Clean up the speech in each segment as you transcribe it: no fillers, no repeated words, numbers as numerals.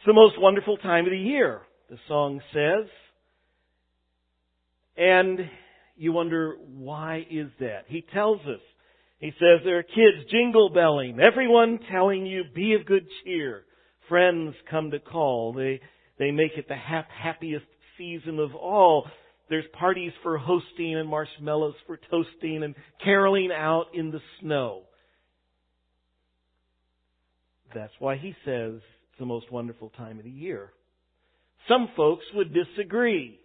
It's the most wonderful time of the year, the song says. And you wonder, why is that? He tells us. He says there are kids jingle-belling, everyone telling you, be of good cheer. Friends come to call. They make it the happiest season of all. There's parties for hosting and marshmallows for toasting and caroling out in the snow. That's why he says it's the most wonderful time of the year. Some folks would disagree.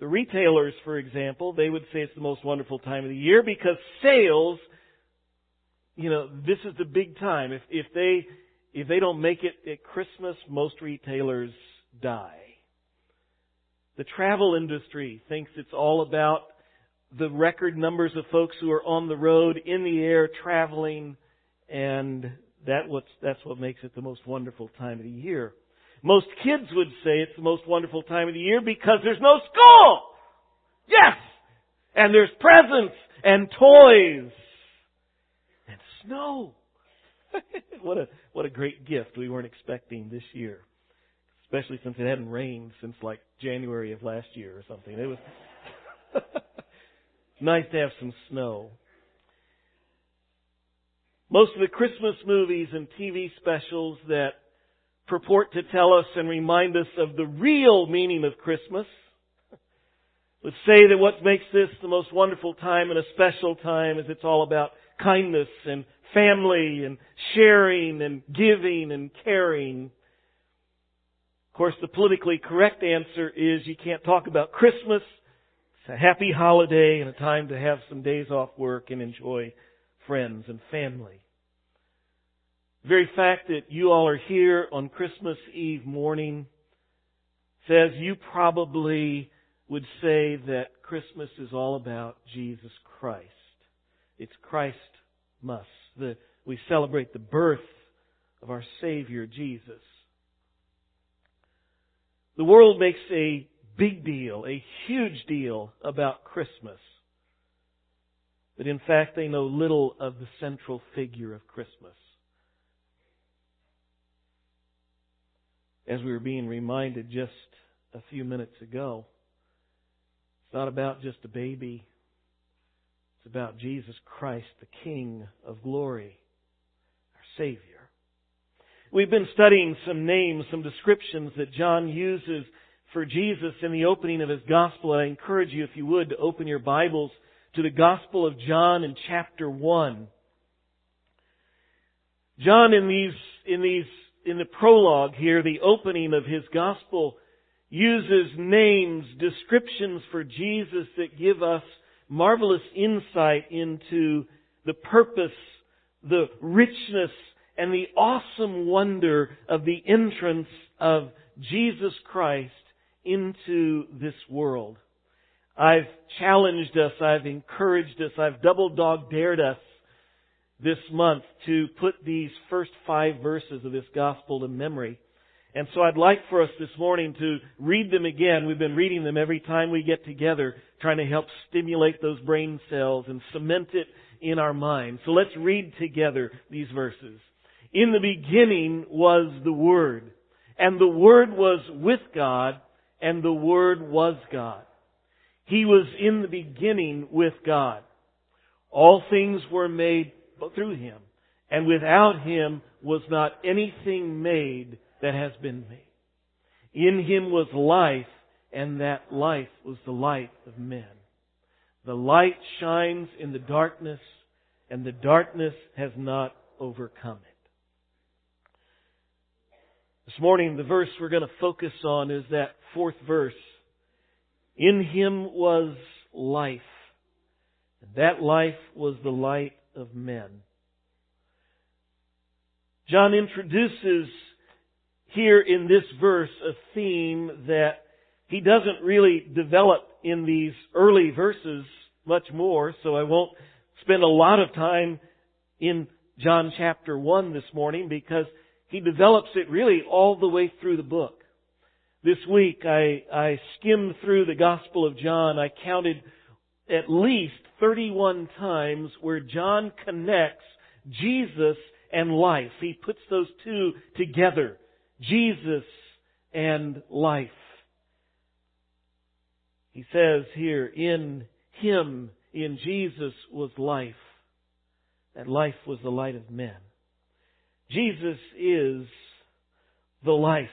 The retailers, for example, they would say it's the most wonderful time of the year because sales, this is the big time. If they don't make it at Christmas, most retailers die. The travel industry thinks it's all about the record numbers of folks who are on the road, in the air, traveling, and that's what makes it the most wonderful time of the year. Most kids would say it's the most wonderful time of the year because there's no school! Yes! And there's presents and toys and snow. What a great gift we weren't expecting this year. Especially since it hadn't rained since like January of last year or something. It was nice to have some snow. Most of the Christmas movies and TV specials that purport to tell us and remind us of the real meaning of Christmas would say that what makes this the most wonderful time and a special time is it's all about kindness and family and sharing and giving and caring. Of course, the politically correct answer is you can't talk about Christmas. It's a happy holiday and a time to have some days off work and enjoy friends and family. The very fact that you all are here on Christmas Eve morning says you probably would say that Christmas is all about Jesus Christ. It's Christmas. We celebrate the birth of our Savior, Jesus. The world makes a big deal, a huge deal about Christmas. But in fact, they know little of the central figure of Christmas. As we were being reminded just a few minutes ago, it's not about just a baby. It's about Jesus Christ, the King of glory, our Savior. We've been studying some names, some descriptions that John uses for Jesus in the opening of his Gospel. And I encourage you, if you would, to open your Bibles to the Gospel of John in chapter 1. John, in the prologue here, the opening of his Gospel, uses names, descriptions for Jesus that give us marvelous insight into the purpose, the richness, and the awesome wonder of the entrance of Jesus Christ into this world. I've challenged us, I've encouraged us, I've double-dog-dared us this month to put these first 5 verses of this Gospel to memory. And so I'd like for us this morning to read them again. We've been reading them every time we get together, trying to help stimulate those brain cells and cement it in our mind. So let's read together these verses. In the beginning was the Word, and the Word was with God, and the Word was God. He was in the beginning with God. All things were made through Him, and without Him was not anything made that has been made. In Him was life, and that life was the light of men. The light shines in the darkness, and the darkness has not overcome it. This morning, the verse we're going to focus on is that fourth verse. In Him was life, and that life was the light of men. John introduces here in this verse a theme that he doesn't really develop in these early verses much more, so I won't spend a lot of time in John chapter 1 this morning because he develops it really all the way through the book. This week I skimmed through the Gospel of John. I counted at least 31 times where John connects Jesus and life. He puts those two together. Jesus and life. He says here, in Him, in Jesus was life. That life was the light of men. Jesus is the life.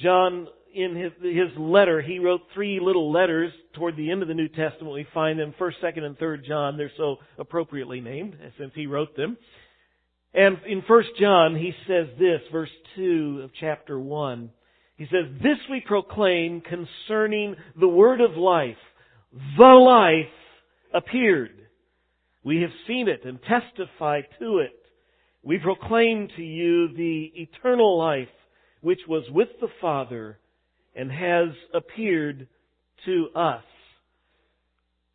John, in his letter, he wrote three little letters toward the end of the New Testament. We find them, 1st, 2nd, and 3rd John. They're so appropriately named since he wrote them. And in 1 John, he says this, verse 2 of chapter 1. He says, "This we proclaim concerning the word of life. The life appeared. We have seen it and testify to it. We proclaim to you the eternal life, which was with the Father and has appeared to us."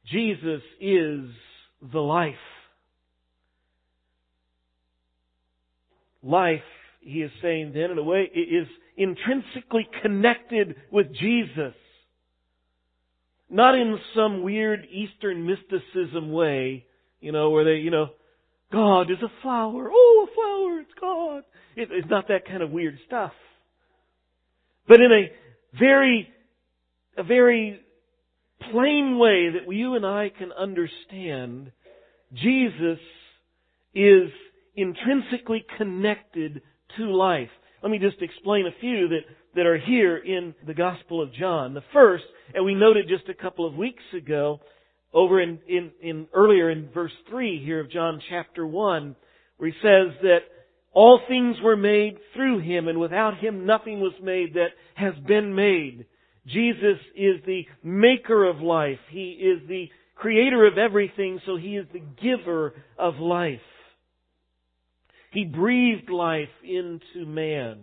Jesus is the life. Life, he is saying then, in a way, is intrinsically connected with Jesus. Not in some weird Eastern mysticism way, where they, God is a flower. Oh, a flower, it's God. It's not that kind of weird stuff. But in a very plain way that you and I can understand, Jesus is intrinsically connected to life. Let me just explain a few that are here in the Gospel of John. The first, and we noted just a couple of weeks ago, over earlier in verse 3 here of John chapter 1, where he says that all things were made through Him, and without Him nothing was made that has been made. Jesus is the maker of life. He is the creator of everything, so He is the giver of life. He breathed life into man,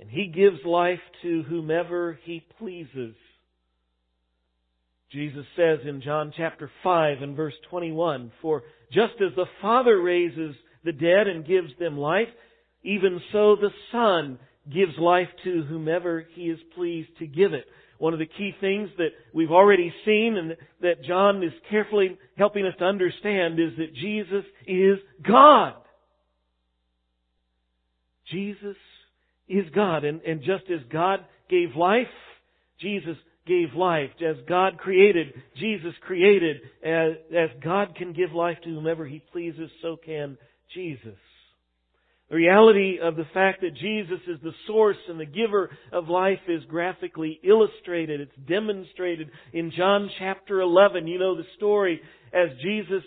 and He gives life to whomever He pleases. Jesus says in John chapter 5 and verse 21, "For just as the Father raises the dead and gives them life, even so the Son gives life to whomever He is pleased to give it." One of the key things that we've already seen and that John is carefully helping us to understand is that Jesus is God. Jesus is God. And just as God gave life, Jesus gave life. As God created, Jesus created. As God can give life to whomever He pleases, so can Jesus. The reality of the fact that Jesus is the source and the giver of life is graphically illustrated. It's demonstrated in John chapter 11. You know the story as Jesus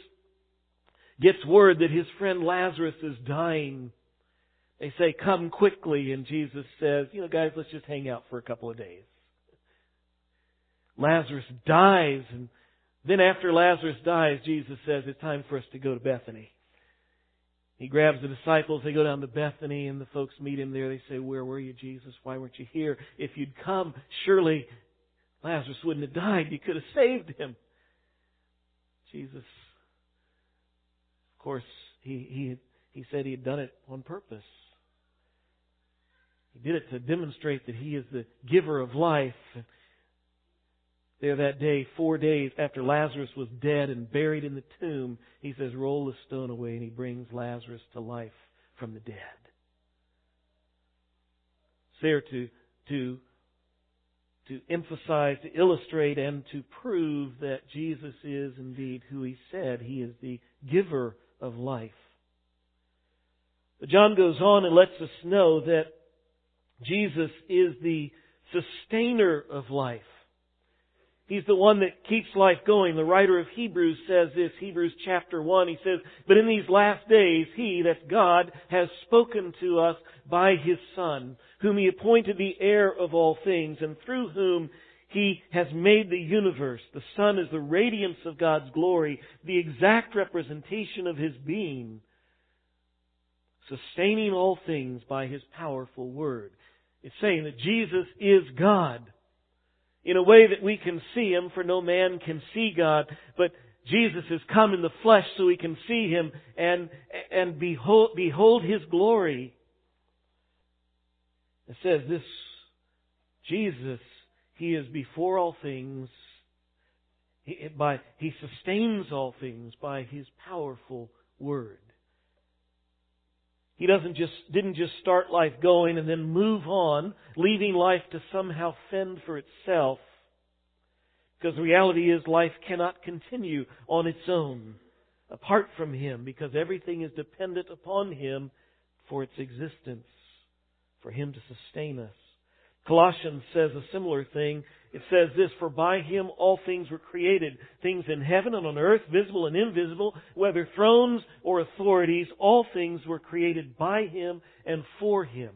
gets word that his friend Lazarus is dying. They say, "Come quickly." And Jesus says, "Guys, let's just hang out for a couple of days." Lazarus dies, and then after Lazarus dies, Jesus says, "It's time for us to go to Bethany." He grabs the disciples, they go down to Bethany, and the folks meet Him there. They say, "Where were you, Jesus? Why weren't you here? If you'd come, surely Lazarus wouldn't have died. You could have saved him." Jesus, of course, he said He had done it on purpose. He did it to demonstrate that He is the giver of life. There that day, 4 days after Lazarus was dead and buried in the tomb, He says, "Roll the stone away," and He brings Lazarus to life from the dead. It's there to emphasize, to illustrate, and to prove that Jesus is indeed who He said. He is the giver of life. But John goes on and lets us know that Jesus is the sustainer of life. He's the one that keeps life going. The writer of Hebrews says this, Hebrews chapter 1, he says, "But in these last days, He," that's God, "has spoken to us by His Son, whom He appointed the heir of all things, and through whom He has made the universe. The Son is the radiance of God's glory, the exact representation of His being, sustaining all things by His powerful word." It's saying that Jesus is God. In a way that we can see Him, for no man can see God, but Jesus has come in the flesh so we can see Him and behold His glory. It says this, Jesus, He is before all things. He sustains all things by His powerful word. He didn't just start life going and then move on, leaving life to somehow fend for itself. Because the reality is life cannot continue on its own apart from Him, because everything is dependent upon Him for its existence, for Him to sustain us. Colossians says a similar thing. It says this, for by Him all things were created, things in heaven and on earth, visible and invisible, whether thrones or authorities, all things were created by Him and for Him.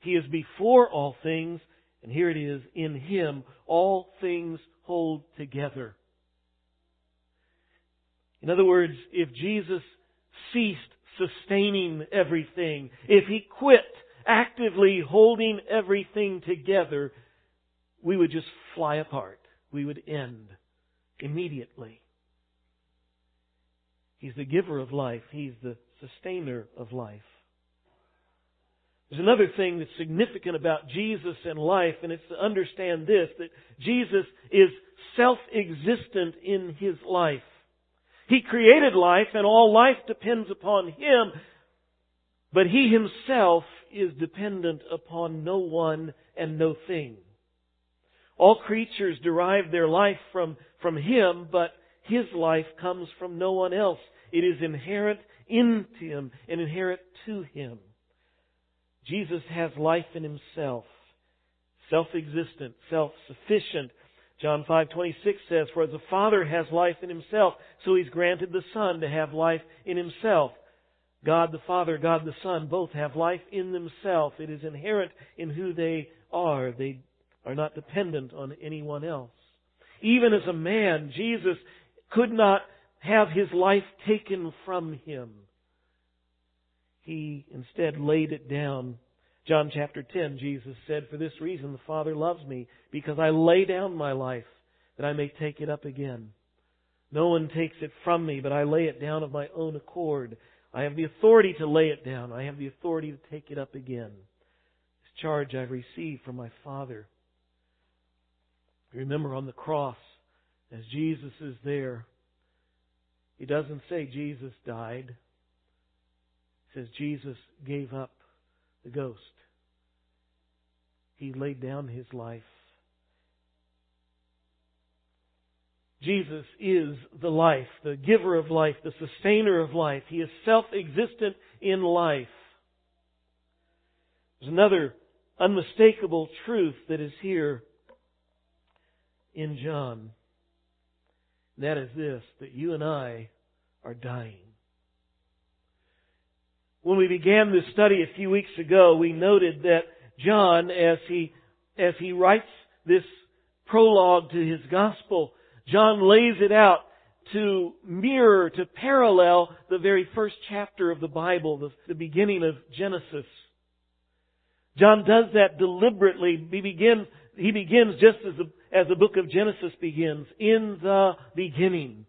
He is before all things, and here it is, in Him all things hold together. In other words, if Jesus ceased sustaining everything, if He quit actively holding everything together, we would just fly apart. We would end immediately. He's the giver of life. He's the sustainer of life. There's another thing that's significant about Jesus and life, and it's to understand this, that Jesus is self-existent in His life. He created life, and all life depends upon Him, but He Himself is dependent upon no one and no thing. All creatures derive their life from Him, but His life comes from no one else. It is inherent in Him and inherent to Him. Jesus has life in Himself, self-existent, self-sufficient. John 5:26 says, for as the Father has life in Himself, so He's granted the Son to have life in Himself. God the Father, God the Son, both have life in themselves. It is inherent in who they are. They are not dependent on anyone else. Even as a man, Jesus could not have His life taken from Him. He instead laid it down. John chapter 10, Jesus said, for this reason the Father loves me, because I lay down my life, that I may take it up again. No one takes it from me, but I lay it down of my own accord. I have the authority to lay it down. I have the authority to take it up again. This charge I received from my Father. Remember on the cross, as Jesus is there, He doesn't say Jesus died. He says Jesus gave up the ghost. He laid down His life. Jesus is the life, the giver of life, the sustainer of life. He is self-existent in life. There's another unmistakable truth that is here in John. And that is this, that you and I are dying. When we began this study a few weeks ago, we noted that John, as he writes this prologue to his gospel, John lays it out to mirror, to parallel the very first chapter of the Bible, the beginning of Genesis. John does that deliberately. He begins just as the book of Genesis begins, in the beginning.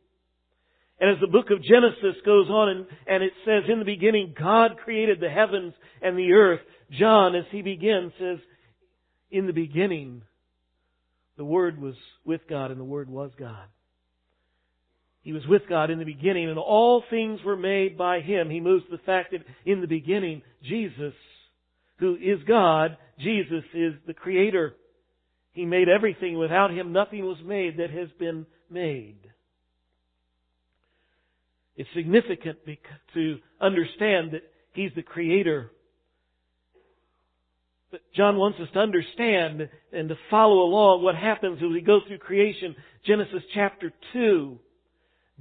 And as the book of Genesis goes on and it says, in the beginning God created the heavens and the earth, John, as he begins, says, in the beginning the Word was with God, and the Word was God. He was with God in the beginning, and all things were made by Him. He moves to the fact that in the beginning, Jesus, who is God, Jesus is the Creator. He made everything. Without Him, nothing was made that has been made. It's significant to understand that He's the Creator. But John wants us to understand and to follow along what happens as we go through creation. Genesis chapter 2,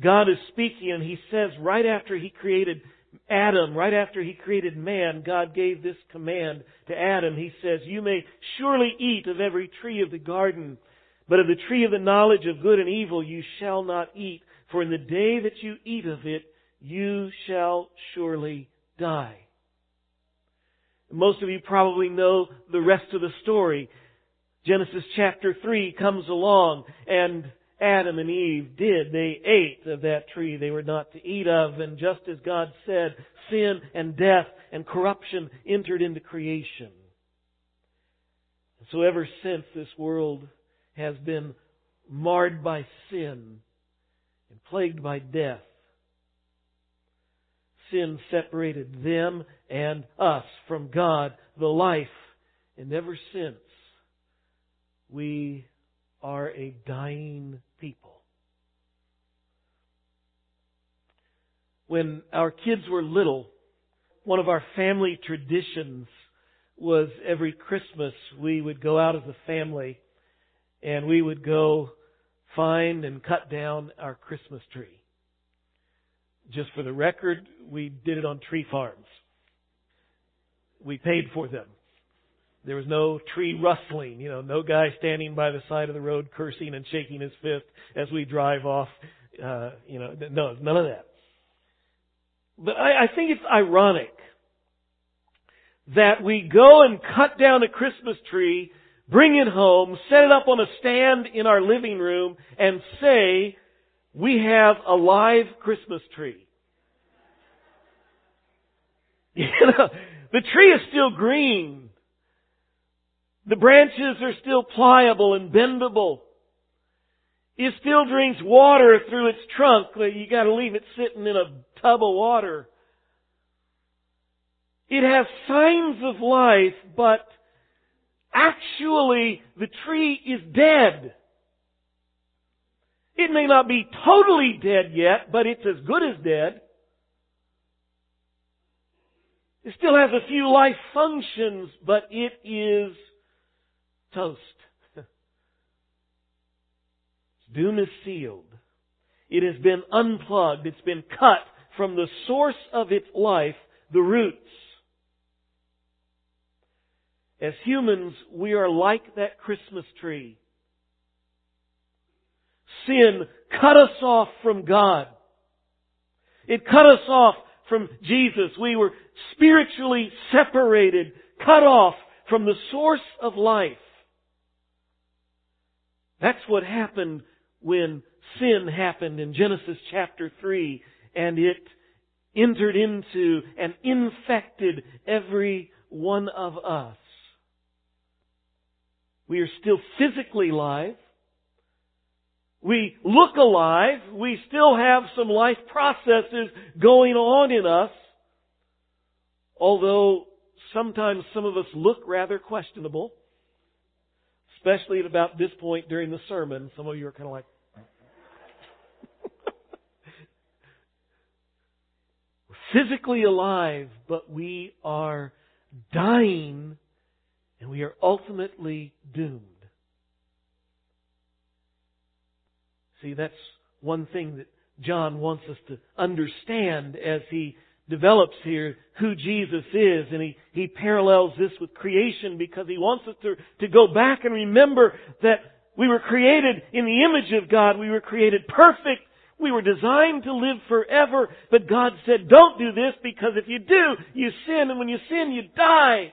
God is speaking, and He says right after He created Adam, right after He created man, God gave this command to Adam. He says, you may surely eat of every tree of the garden, but of the tree of the knowledge of good and evil you shall not eat, for in the day that you eat of it, you shall surely die. Most of you probably know the rest of the story. Genesis chapter 3 comes along, and Adam and Eve did. They ate of that tree they were not to eat of. And just as God said, sin and death and corruption entered into creation. And so ever since, this world has been marred by sin and plagued by death. Sin separated them and us from God, the life. And ever since, we are a dying people. When our kids were little, one of our family traditions was every Christmas we would go out as a family and we would go find and cut down our Christmas tree. Just for the record, we did it on tree farms. We paid for them. There was no tree rustling, no guy standing by the side of the road cursing and shaking his fist as we drive off. No, none of that. But I think it's ironic that we go and cut down a Christmas tree, bring it home, set it up on a stand in our living room, and say, we have a live Christmas tree. The tree is still green. The branches are still pliable and bendable. It still drinks water through its trunk. You got to leave it sitting in a tub of water. It has signs of life, but actually the tree is dead. It may not be totally dead yet, but it's as good as dead. It still has a few life functions, but it is toast. Doom is sealed. It has been unplugged. It's been cut from the source of its life, the roots. As humans, we are like that Christmas tree. Sin cut us off from God. It cut us off from Jesus. We were spiritually separated, cut off from the source of life. That's what happened when sin happened in Genesis chapter 3, and it entered into and infected every one of us. We are still physically alive. We look alive. We still have some life processes going on in us, although sometimes some of us look rather questionable, especially at about this point during the sermon. Some of you are kind of like, physically alive, but we are dying and we are ultimately doomed. See, that's one thing that John wants us to understand as he develops here who Jesus is, and he parallels this with creation because he wants us to go back and remember that we were created in the image of God. We were created perfect. We were designed to live forever, but God said, don't do this, because if you do, you sin, and when you sin, you die.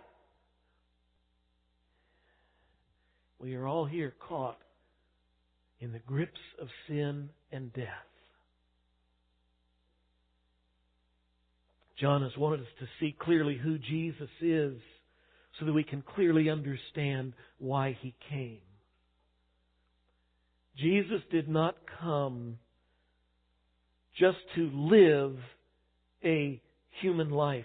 We are all here caught in the grips of sin and death. John has wanted us to see clearly who Jesus is so that we can clearly understand why He came. Jesus did not come just to live a human life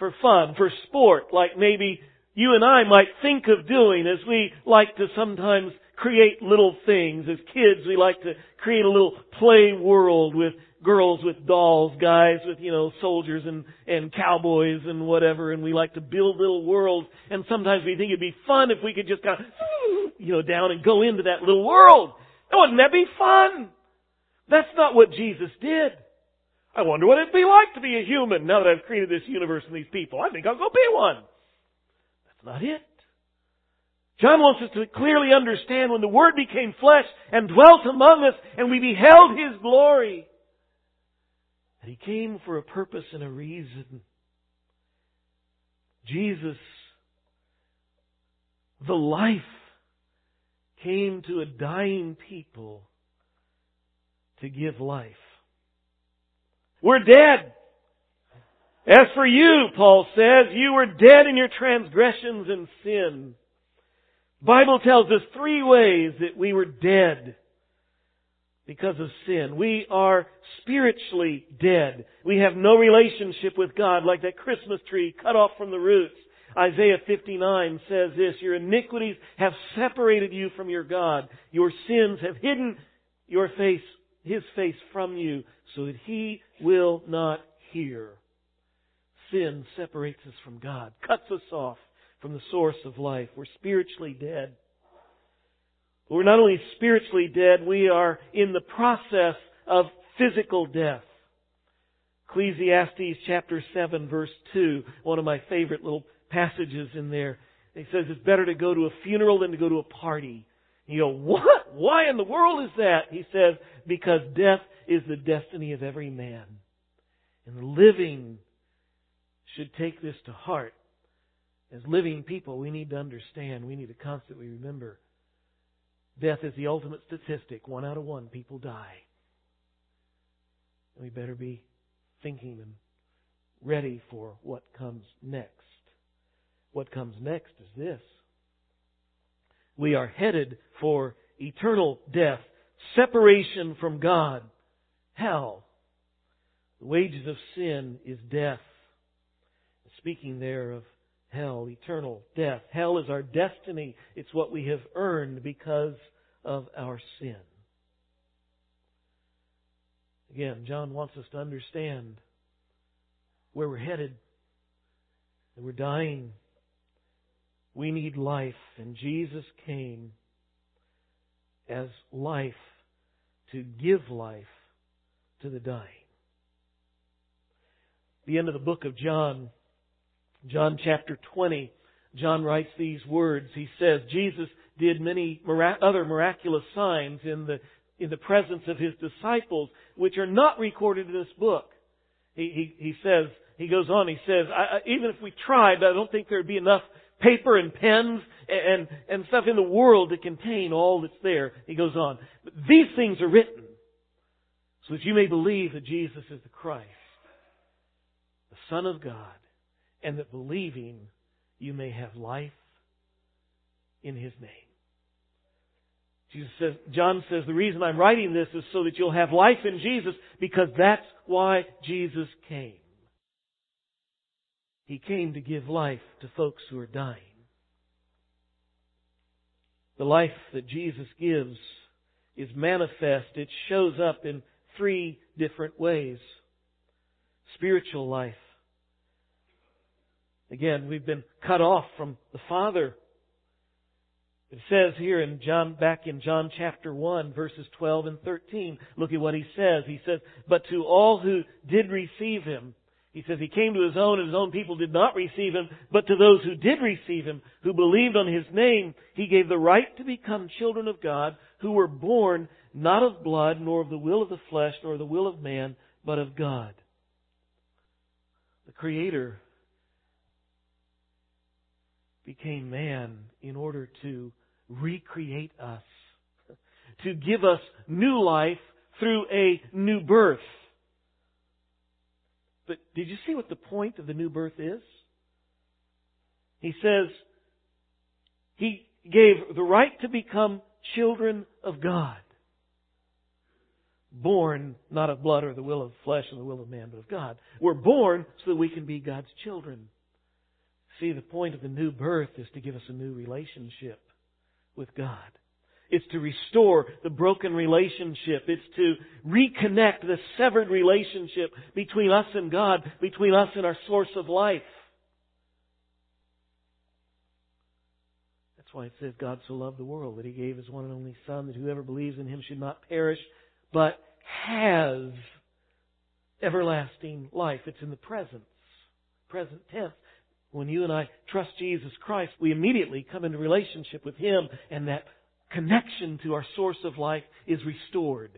for fun, for sport, like maybe you and I might think of doing, as we like to sometimes create little things. As kids, we like to create a little play world with girls with dolls, guys with, soldiers and cowboys and whatever, and we like to build little worlds, and sometimes we think it'd be fun if we could just kind of, down and go into that little world. Now, wouldn't that be fun? That's not what Jesus did. I wonder what it'd be like to be a human now that I've created this universe and these people. I think I'll go be one. That's not it. John wants us to clearly understand when the Word became flesh and dwelt among us and we beheld His glory, that He came for a purpose and a reason. Jesus, the life, came to a dying people to give life. We're dead. As for you, Paul says, you were dead in your transgressions and sin. The Bible tells us three ways that we were dead. because of sin. We are spiritually dead. We have no relationship with God, like that Christmas tree cut off from the roots. Isaiah 59 says this, your iniquities have separated you from your God. Your sins have hidden your face, His face from you, so that He will not hear. Sin separates us from God, cuts us off from the source of life. We're spiritually dead. But we're not only spiritually dead, we are in the process of physical death. Ecclesiastes chapter 7 verse 2, one of my favorite little passages in there. It says it's better to go to a funeral than to go to a party. You go, what? Why in the world is that? He says, because death is the destiny of every man. And the living should take this to heart. As living people, we need to understand, we need to constantly remember, death is the ultimate statistic. 1 out of 1 people die. And we better be thinking and ready for what comes next. What comes next is this. We are headed for eternal death, separation from God, hell. The wages of sin is death. Speaking there of hell, eternal death. Hell is our destiny. It's what we have earned because of our sin. Again, John wants us to understand where we're headed, that we're dying. We need life, and Jesus came as life to give life to the dying. At the end of the book of John, John chapter 20, John writes these words. He says, Jesus did many other miraculous signs in the presence of His disciples, which are not recorded in this book. He says, he goes on, he says, even if we tried, I don't think there would be enough paper and pens and stuff in the world to contain all that's there. He goes on. But these things are written so that you may believe that Jesus is the Christ, the Son of God, and that believing you may have life in His name. Jesus says, John says, the reason I'm writing this is so that you'll have life in Jesus, because that's why Jesus came. He came to give life to folks who are dying. The life that Jesus gives is manifest. It shows up in 3 different ways. Spiritual life. Again, we've been cut off from the Father. It says here in John, back in John chapter 1, verses 12 and 13, look at what he says. He says, but to all who did receive Him, he says, He came to His own, and His own people did not receive Him, but to those who did receive Him, who believed on His name, He gave the right to become children of God, who were born not of blood, nor of the will of the flesh, nor the will of man, but of God. The Creator became man in order to recreate us, to give us new life through a new birth. But did you see what the point of the new birth is? He says He gave the right to become children of God, born not of blood or the will of flesh and the will of man, but of God. We're born so that we can be God's children. See, the point of the new birth is to give us a new relationship with God. It's to restore the broken relationship. It's to reconnect the severed relationship between us and God, between us and our source of life. That's why it says God so loved the world that He gave His one and only Son, that whoever believes in Him should not perish, but has everlasting life. It's in the present tense. When you and I trust Jesus Christ, we immediately come into relationship with Him, and that connection to our source of life is restored.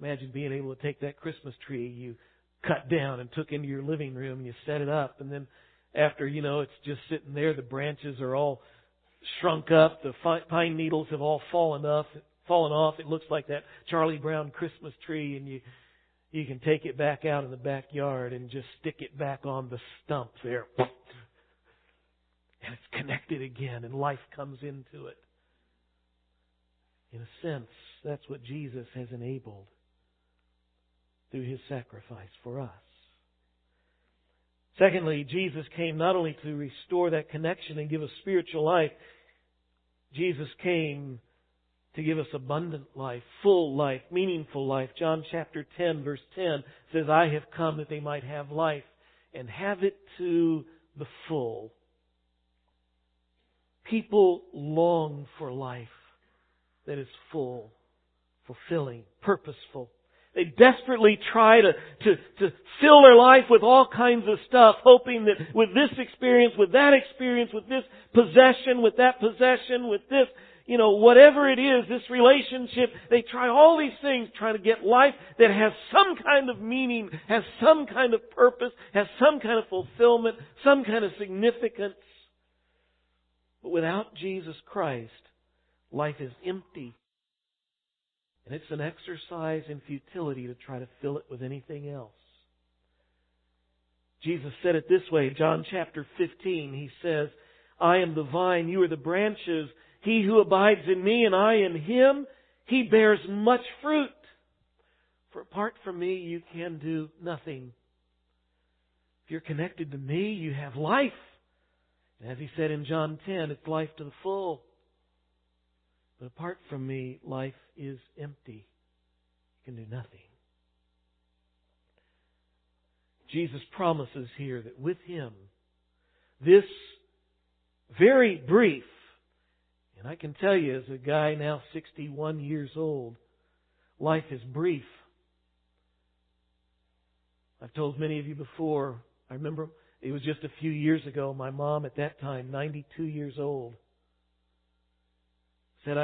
Imagine being able to take that Christmas tree you cut down and took into your living room and you set it up, and then after, it's just sitting there, the branches are all shrunk up, the pine needles have all fallen off. It looks like that Charlie Brown Christmas tree, and you can take it back out in the backyard and just stick it back on the stump there. And it's connected again, and life comes into it. In a sense, that's what Jesus has enabled through His sacrifice for us. Secondly, Jesus came not only to restore that connection and give us spiritual life, Jesus came to give us abundant life, full life, meaningful life. John chapter 10, verse 10 says, "I have come that they might have life and have it to the full." People long for life that is full, fulfilling, purposeful. They desperately try to fill their life with all kinds of stuff, hoping that with this experience, with this possession, with that possession, with this, whatever it is, this relationship, they try all these things, trying to get life that has some kind of meaning, has some kind of purpose, has some kind of fulfillment, some kind of significance. But without Jesus Christ, life is empty. And it's an exercise in futility to try to fill it with anything else. Jesus said it this way, John chapter 15, He says, "I am the vine, you are the branches. He who abides in me and I in him, he bears much fruit. For apart from me, you can do nothing." If you're connected to me, you have life. And as He said in John 10, it's life to the full. But apart from me, life is empty. You can do nothing. Jesus promises here that with Him, this very brief, and I can tell you as a guy now 61 years old, life is brief. I've told many of you before, I remember it was just a few years ago, my mom at that time, 92 years old, said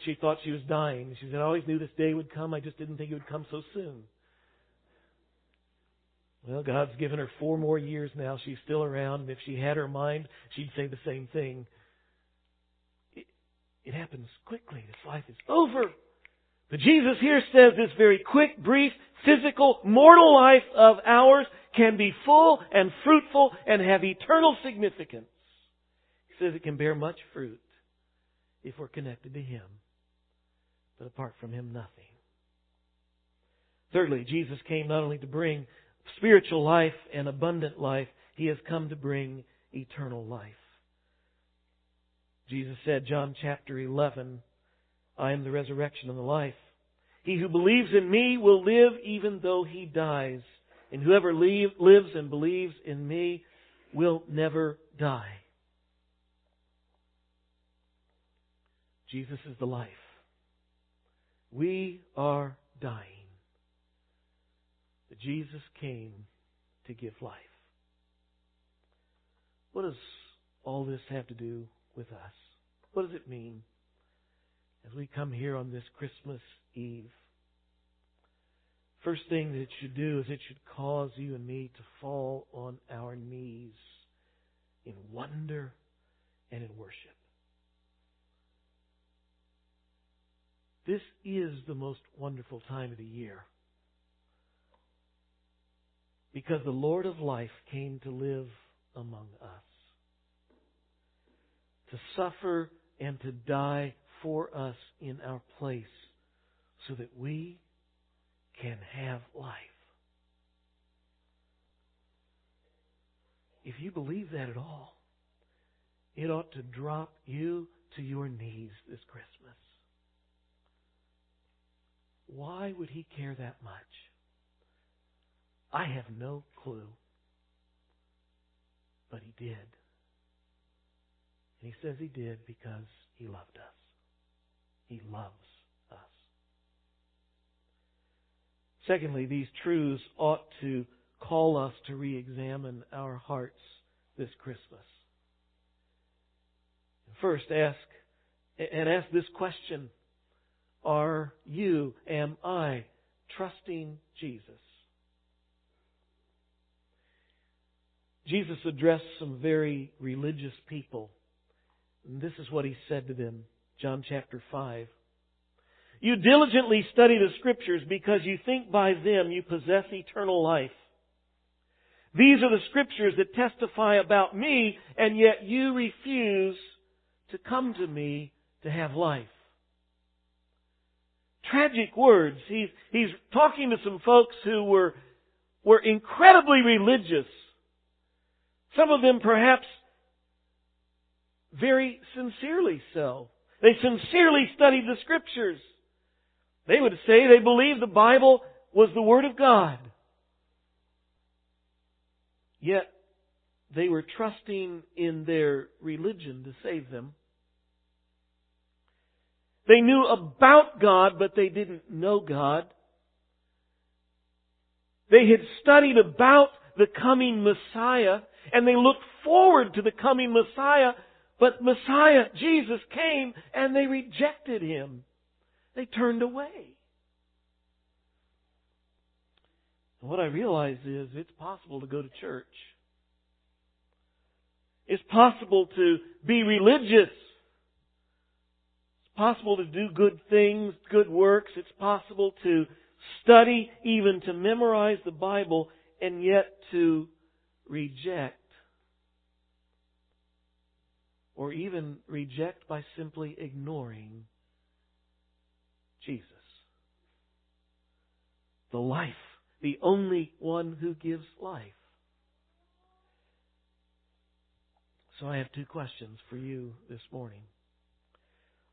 she thought she was dying. She said, "I always knew this day would come. I just didn't think it would come so soon." Well, God's given her 4 more years now. She's still around. And if she had her mind, she'd say the same thing. It happens quickly. This life is over. But Jesus here says this very quick, brief, physical, mortal life of ours can be full and fruitful and have eternal significance. He says it can bear much fruit if we're connected to Him. But apart from Him, nothing. Thirdly, Jesus came not only to bring spiritual life and abundant life, He has come to bring eternal life. Jesus said, John chapter 11, "I am the resurrection and the life. He who believes in me will live even though he dies. And whoever lives and believes in me will never die." Jesus is the life. We are dying. But Jesus came to give life. What does all this have to do with us? What does it mean as we come here on this Christmas Eve? First thing that it should do is it should cause you and me to fall on our knees in wonder and in worship. This is the most wonderful time of the year, because the Lord of life came to live among us, to suffer and to die for us in our place so that we can have life. If you believe that at all, it ought to drop you to your knees this Christmas. Why would He care that much? I have no clue. But He did. And He says He did because He loved us. He loves us. Secondly, these truths ought to call us to re-examine our hearts this Christmas. First, ask this question. Are you, am I, trusting Jesus? Jesus addressed some very religious people. And this is what He said to them, John chapter 5. "You diligently study the Scriptures because you think by them you possess eternal life. These are the Scriptures that testify about me, and yet you refuse to come to me to have life." tragic words. He's talking to some folks who were incredibly religious. Some of them perhaps very sincerely so. They sincerely studied the Scriptures. They would say they believed the Bible was the Word of God. Yet, they were trusting in their religion to save them. They knew about God, but they didn't know God. They had studied about the coming Messiah, and they looked forward to the coming Messiah, but Messiah, Jesus, came and they rejected Him. They turned away. And what I realize is it's possible to go to church. It's possible to be religious. It's possible to do good things, good works. It's possible to study, even to memorize the Bible, and yet to reject. Or even reject by simply ignoring Jesus. The life. The only one who gives life. So I have two questions for you this morning.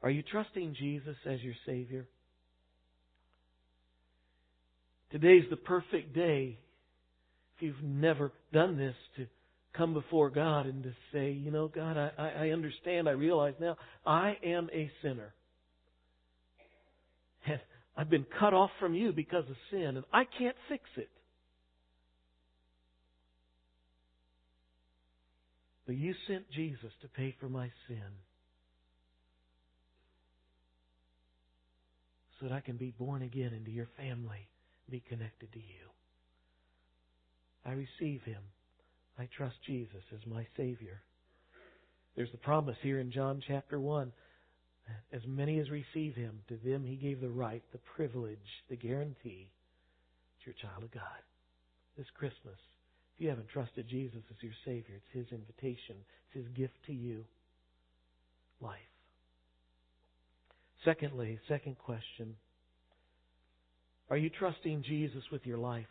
Are you trusting Jesus as your Savior? Today's the perfect day, if you've never done this, to come before God and to say, you know, God, I understand, I realize now, I am a sinner. And I've been cut off from you because of sin, and I can't fix it. But you sent Jesus to pay for my sin so that I can be born again into your family, be connected to you. I receive Him. I trust Jesus as my Savior. There's the promise here in John chapter 1. As many as receive Him, to them He gave the right, the privilege, the guarantee that you're a child of God. This Christmas, if you haven't trusted Jesus as your Savior, it's His invitation. It's His gift to you. Life. Secondly, second question. Are you trusting Jesus with your life?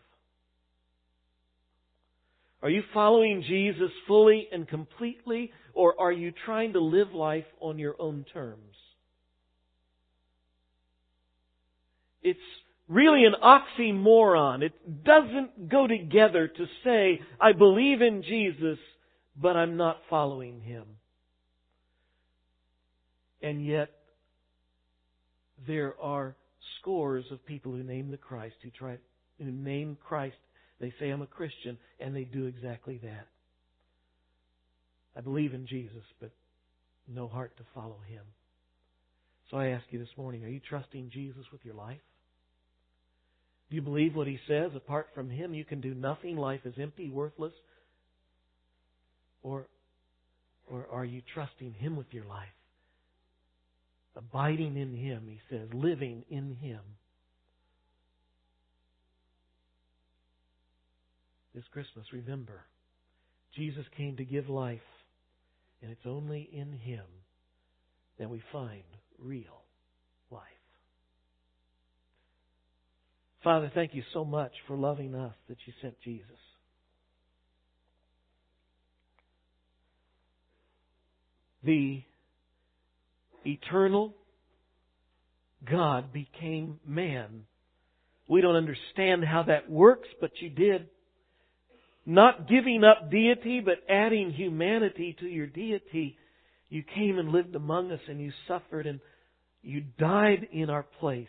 Are you following Jesus fully and completely, or are you trying to live life on your own terms? It's really an oxymoron. It doesn't go together to say, I believe in Jesus, but I'm not following Him. And yet, there are scores of people who name the Christ, who name Christ. They say, I'm a Christian, and they do exactly that. I believe in Jesus, but no heart to follow Him. So I ask you this morning, are you trusting Jesus with your life? Do you believe what He says? Apart from Him, you can do nothing. Life is empty, worthless. Or are you trusting Him with your life? Abiding in Him, He says, living in Him. This Christmas, remember, Jesus came to give life, and it's only in Him that we find real life. Father, thank You so much for loving us that You sent Jesus. The eternal God became man. We don't understand how that works, but You did. Not giving up deity, but adding humanity to Your deity. You came and lived among us, and You suffered, and You died in our place.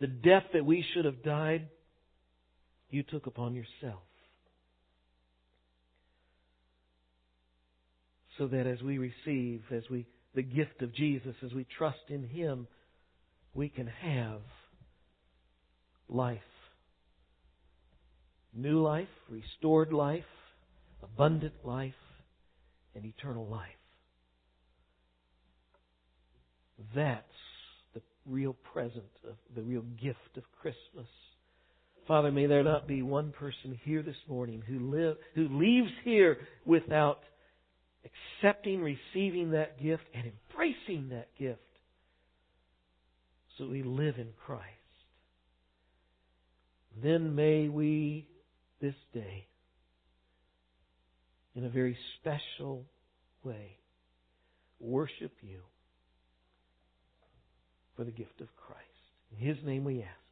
The death that we should have died, You took upon Yourself. So that as we receive, the gift of Jesus, as we trust in Him, we can have life. New life, restored life, abundant life, and eternal life. That's the real present, the real gift of Christmas. Father, may there not be one person here this morning who leaves here without accepting, receiving that gift, and embracing that gift so we live in Christ. Then may we this day, in a very special way, worship you for the gift of Christ. In His name we ask.